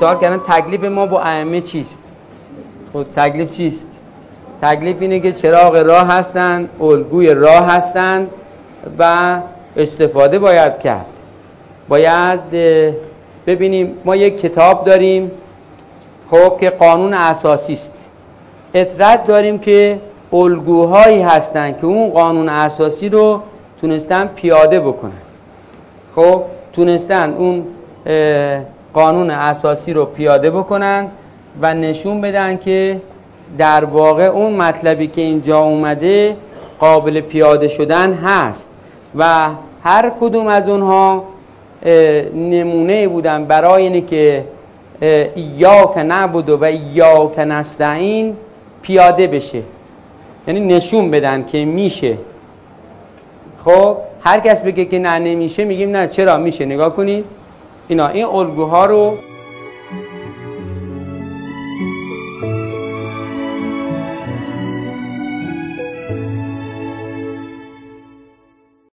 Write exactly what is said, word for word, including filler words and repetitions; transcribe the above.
سوال کردن تکلیف ما با ائمه چیست؟ خب تکلیف چیست؟ تکلیف اینه که چراغ راه هستند، الگوی راه هستند و استفاده باید کرد. باید ببینیم ما یک کتاب داریم خب که قانون اساسی است. اطرت داریم که الگوهایی هستند که اون قانون اساسی رو تونستن پیاده بکنن. خب تونستن اون قانون اساسی رو پیاده بکنن و نشون بدن که در واقع اون مطلبی که اینجا اومده قابل پیاده شدن هست و هر کدوم از اونها نمونه بودن برای اینه که ایاک نعبد و ایاک نستعین پیاده بشه، یعنی نشون بدن که میشه. خب هر کس بگه که نه نمیشه میگیم نه چرا میشه. نگاه کنید اینا این الگوها رو